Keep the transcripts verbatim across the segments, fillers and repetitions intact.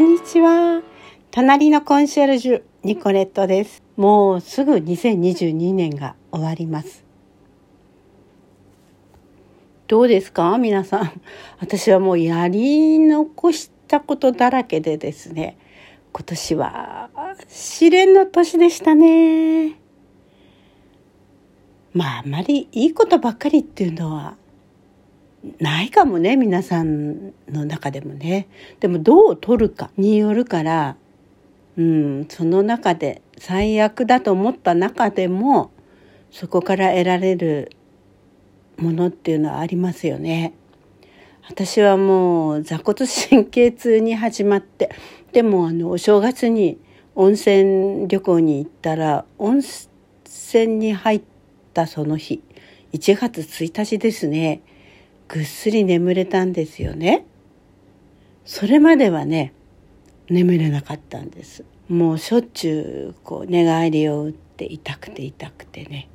んにちは。隣のコンシェルジュニコレットです。もうすぐにせんにじゅうにねんが終わります。どうですか皆さん。私はもうやり残したことだらけでですね、今年は試練の年でしたね。まああまりいいことばっかりっていうのはないかもね、皆さんの中でもね。でもどう取るかによるから、うん、その中で最悪だと思った中でもそこから得られるものっていうのはありますよね。私はもう坐骨神経痛に始まって、でもあのお正月に温泉旅行に行ったら、温泉に入ったその日いちがつついたちですね、ぐっすり眠れたんですよね。それまではね眠れなかったんです。もうしょっちゅうこう寝返りを打って痛くて痛くてね、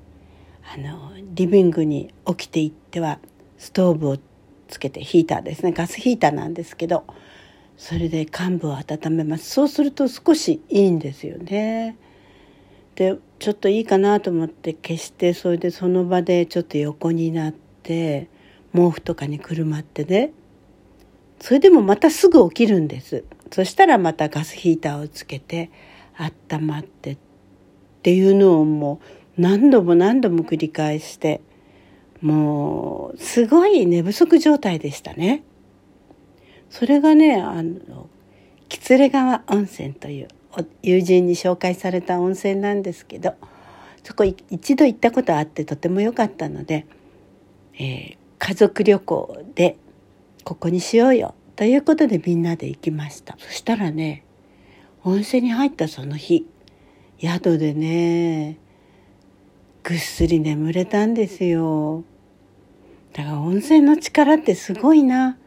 あのリビングに起きていってはストーブをつけて、ヒーターですね、ガスヒーターなんですけど、それで患部を温めます。そうすると少しいいんですよね。でちょっといいかなと思って消して、それでその場でちょっと横になって毛布とかにくるまってね、それでもまたすぐ起きるんです。そしたらまたガスヒーターをつけて温まってっていうのをもう何度も何度も繰り返して、もうすごい寝不足状態でしたね。それがね、あの喜連川温泉という友人に紹介された温泉なんですけど、そこ一度行ったことあってとても良かったので、えー家族旅行でここにしようよということでみんなで行きました。そしたらね、温泉に入ったその日宿でねぐっすり眠れたんですよ。だから温泉の力ってすごいな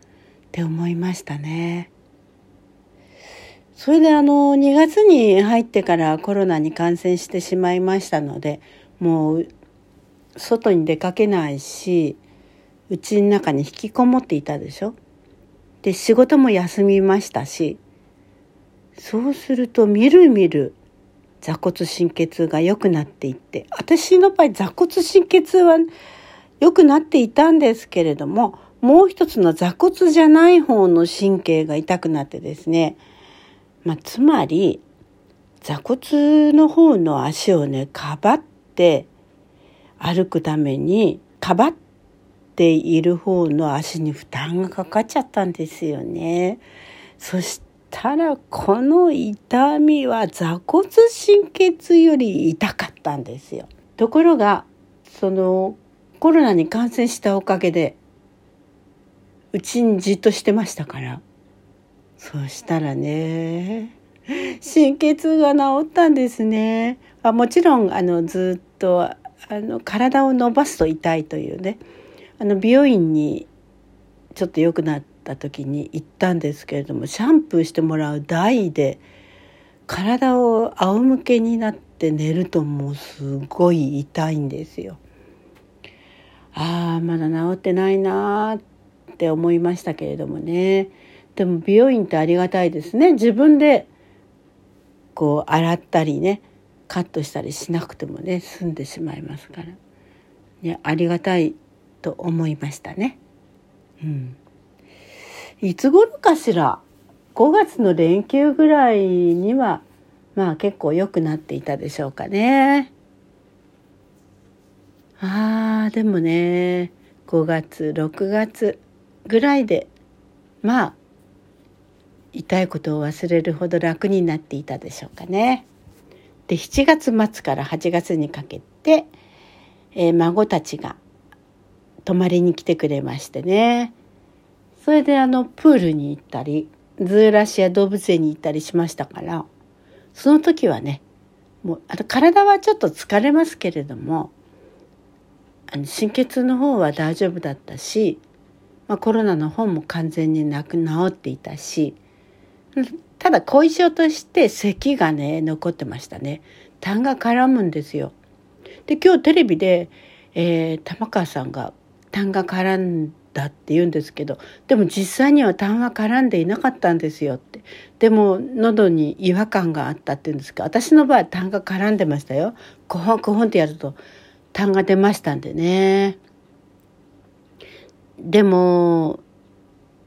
って思いましたね。それであのにがつに入ってからコロナに感染してしまいましたので、もう外に出かけないし家の中に引きこもっていたでしょ。で仕事も休みましたし、そうするとみるみる坐骨神経痛が良くなっていって、私の場合坐骨神経痛は良くなっていたんですけれども、もう一つの坐骨じゃない方の神経が痛くなってですね、まあ、つまり坐骨の方の足をねかばって歩くためにかばってている方の足に負担がかかっちゃったんですよね。そしたらこの痛みは坐骨神経痛より痛かったんですよ。ところがそのコロナに感染したおかげでうちにじっとしてましたから、そうしたらね神経痛が治ったんですね。あもちろんあのずっとあの体を伸ばすと痛いというね、あの美容院にちょっと良くなった時に行ったんですけれども、シャンプーしてもらう台で体を仰向けになって寝るともうすごい痛いんですよ。ああまだ治ってないなって思いましたけれどもね。でも美容院ってありがたいですね。自分でこう洗ったりねカットしたりしなくてもね済んでしまいますから、ね、ありがたいと思いましたね、うん、いつ頃かしらごがつの連休ぐらいにはまあ結構良くなっていたでしょうかね。あーでもねごがつろくがつぐらいでまあ痛いことを忘れるほど楽になっていたでしょうかね。でしちがつまつからはちがつにかけて、えー、孫たちが泊まりに来てくれましてね、それであのプールに行ったりズーラシア動物園に行ったりしましたから、その時はねもうあの体はちょっと疲れますけれども、あの神経痛の方は大丈夫だったし、まあ、コロナの方も完全になく治っていたし、ただ後遺症として咳がね残ってましたね。痰が絡むんですよ。で今日テレビで、えー、玉川さんが痰が絡んったって言うんですけど、でも実際には痰は絡んでいなかったんですよって。でも喉に違和感があったって言うんですけど、私の場合痰が絡んでましたよ。コホンコホンってやると痰が出ましたんでね。でも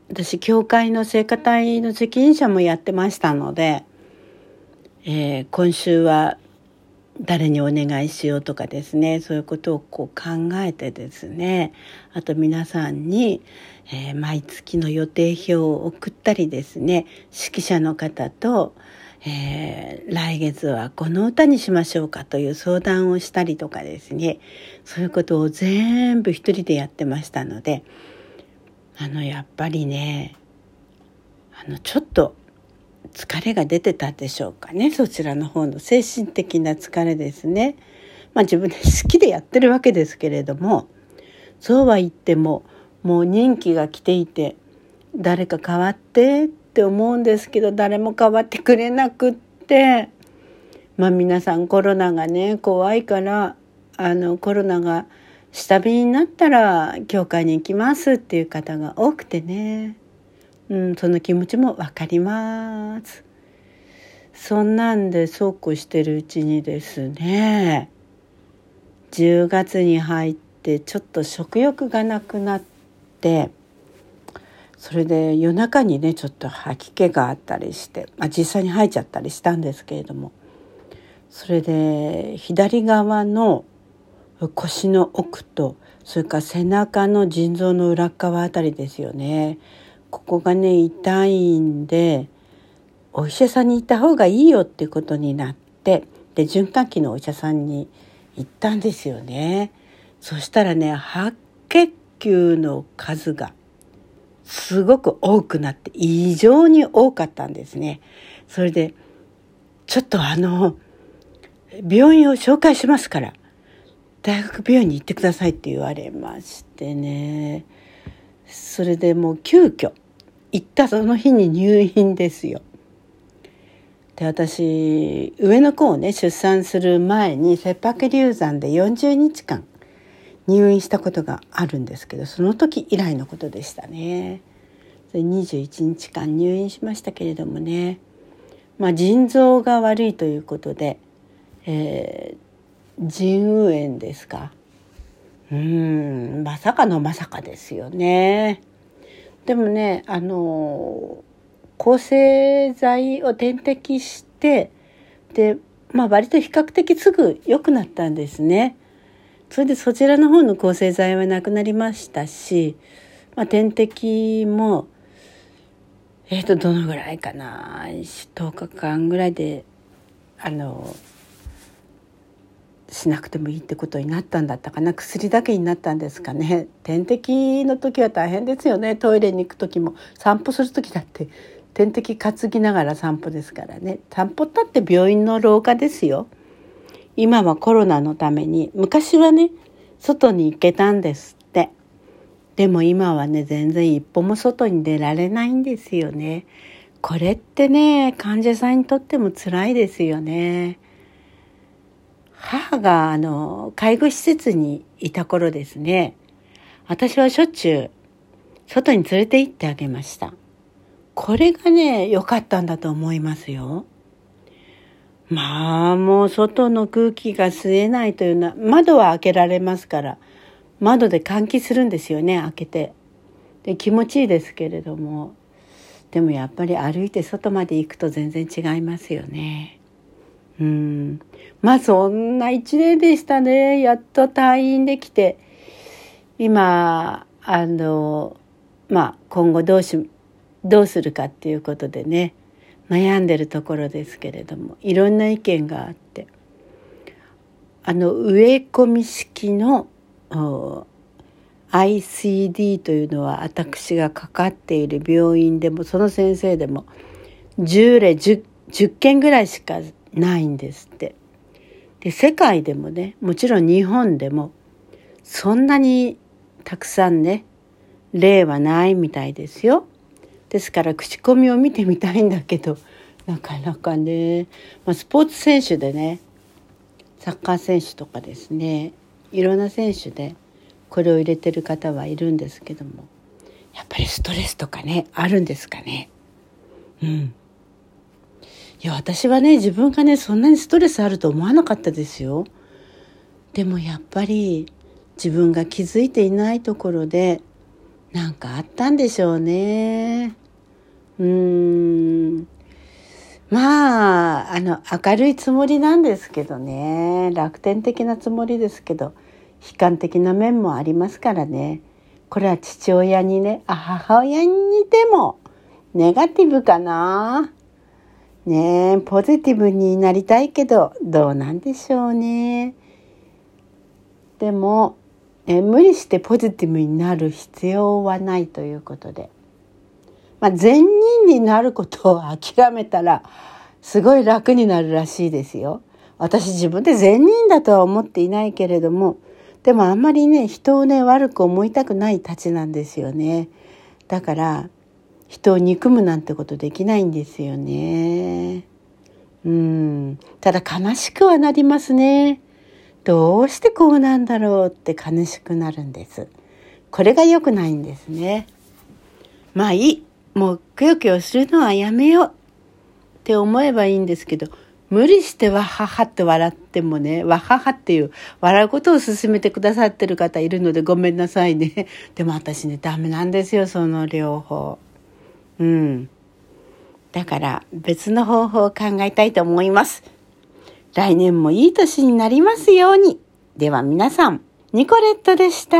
私教会の聖歌隊の責任者もやってましたので、えー、今週は誰にお願いしようとかですね、そういうことをこう考えてですね、あと皆さんに、えー、毎月の予定表を送ったりですね、指揮者の方と、えー、来月はこの歌にしましょうかという相談をしたりとかですね、そういうことを全部一人でやってましたので、あのやっぱりね、あのちょっと疲れが出てたでしょうかね。そちらの方の精神的な疲れですね。まあ自分で好きでやってるわけですけれども、そうは言ってももう任期が来ていて、誰か変わってって思うんですけど、誰も変わってくれなくって、まあ皆さんコロナがね怖いから、あのコロナが下火になったら教会に行きますっていう方が多くてね、うん、その気持ちもわかります。そんなんでそうこうしてるうちにですね、じゅうがつに入ってちょっと食欲がなくなって、それで夜中にねちょっと吐き気があったりして、まあ、実際に吐いちゃったりしたんですけれども、それで左側の腰の奥と、それから背中の腎臓の裏側あたりですよね。ここがね痛いんで、お医者さんに行った方がいいよっていうことになって、で循環器のお医者さんに行ったんですよね。そしたらね、白血球の数がすごく多くなって、異常に多かったんですね。それでちょっとあの病院を紹介しますから大学病院に行ってくださいって言われましてね。それでもう急遽行ったその日に入院ですよ。で、私上の子をね出産する前に切迫流産でよんじゅうにちかん入院したことがあるんですけど、その時以来のことでしたね。それにじゅういちにちかん入院しましたけれどもね、まあ、腎臓が悪いということで、えー、腎盂炎ですか。うーん、まさかのまさかですよね。でもね、あの抗生剤を点滴して、で、まあ、割と比較的すぐ良くなったんですね。それでそちらの方の抗生剤はなくなりましたし、まあ、点滴もえーとどのぐらいかな、とおかかんぐらいであのしなくてもいいってことになったんだったかな。薬だけになったんですかね。点滴の時は大変ですよね。トイレに行く時も散歩する時だって点滴担ぎながら散歩ですからね。散歩ったって病院の廊下ですよ。今はコロナのために、昔はね外に行けたんですって。でも今はね全然一歩も外に出られないんですよね。これってね患者さんにとっても辛いですよね。母があの介護施設にいた頃ですね、私はしょっちゅう外に連れて行ってあげました。これがね良かったんだと思いますよ。まあもう外の空気が吸えないというのは、窓は開けられますから窓で換気するんですよね。開けてで気持ちいいですけれども、でもやっぱり歩いて外まで行くと全然違いますよね。うん、まあそんな一例でしたね。やっと退院できて、今あのまあ今後どうしどうするかっていうことでね悩んでるところですけれども、いろんな意見があって、あの植え込み式の アイシーディー というのは、私がかかっている病院でもその先生でもじゅうれいじゅっけんぐらいしかないんですって。で世界でもね、もちろん日本でもそんなにたくさんね例はないみたいですよ。ですから口コミを見てみたいんだけど、なかなかね、まあ、スポーツ選手でね、サッカー選手とかですね、いろんな選手でこれを入れてる方はいるんですけども、やっぱりストレスとかねあるんですかね。うん。いや私はね自分がねそんなにストレスあると思わなかったですよ。でもやっぱり自分が気づいていないところでなんかあったんでしょうね。うーん。まあ、あの明るいつもりなんですけどね、楽天的なつもりですけど、悲観的な面もありますからね。これは父親にね、あ母親にでもネガティブかな。ねえ、ポジティブになりたいけどどうなんでしょうね。でもえ無理してポジティブになる必要はないということで、まあ、善人になることを諦めたらすごい楽になるらしいですよ。私自分で善人だとは思っていないけれども、でもあんまりね人をね悪く思いたくないたちなんですよね。だから人を憎むなんてことできないんですよね。うん、ただ悲しくはなりますね。どうしてこうなんだろうって悲しくなるんです。これが良くないんですね。まあいい、もうくよくよするのはやめようって思えばいいんですけど、無理してわははって笑ってもね、わははっていう笑うことを勧めてくださってる方いるのでごめんなさいね。でも私ねダメなんですよ、その両方。うん、だから別の方法を考えたいと思います。来年もいい年になりますように。では皆さん、ニコレットでした。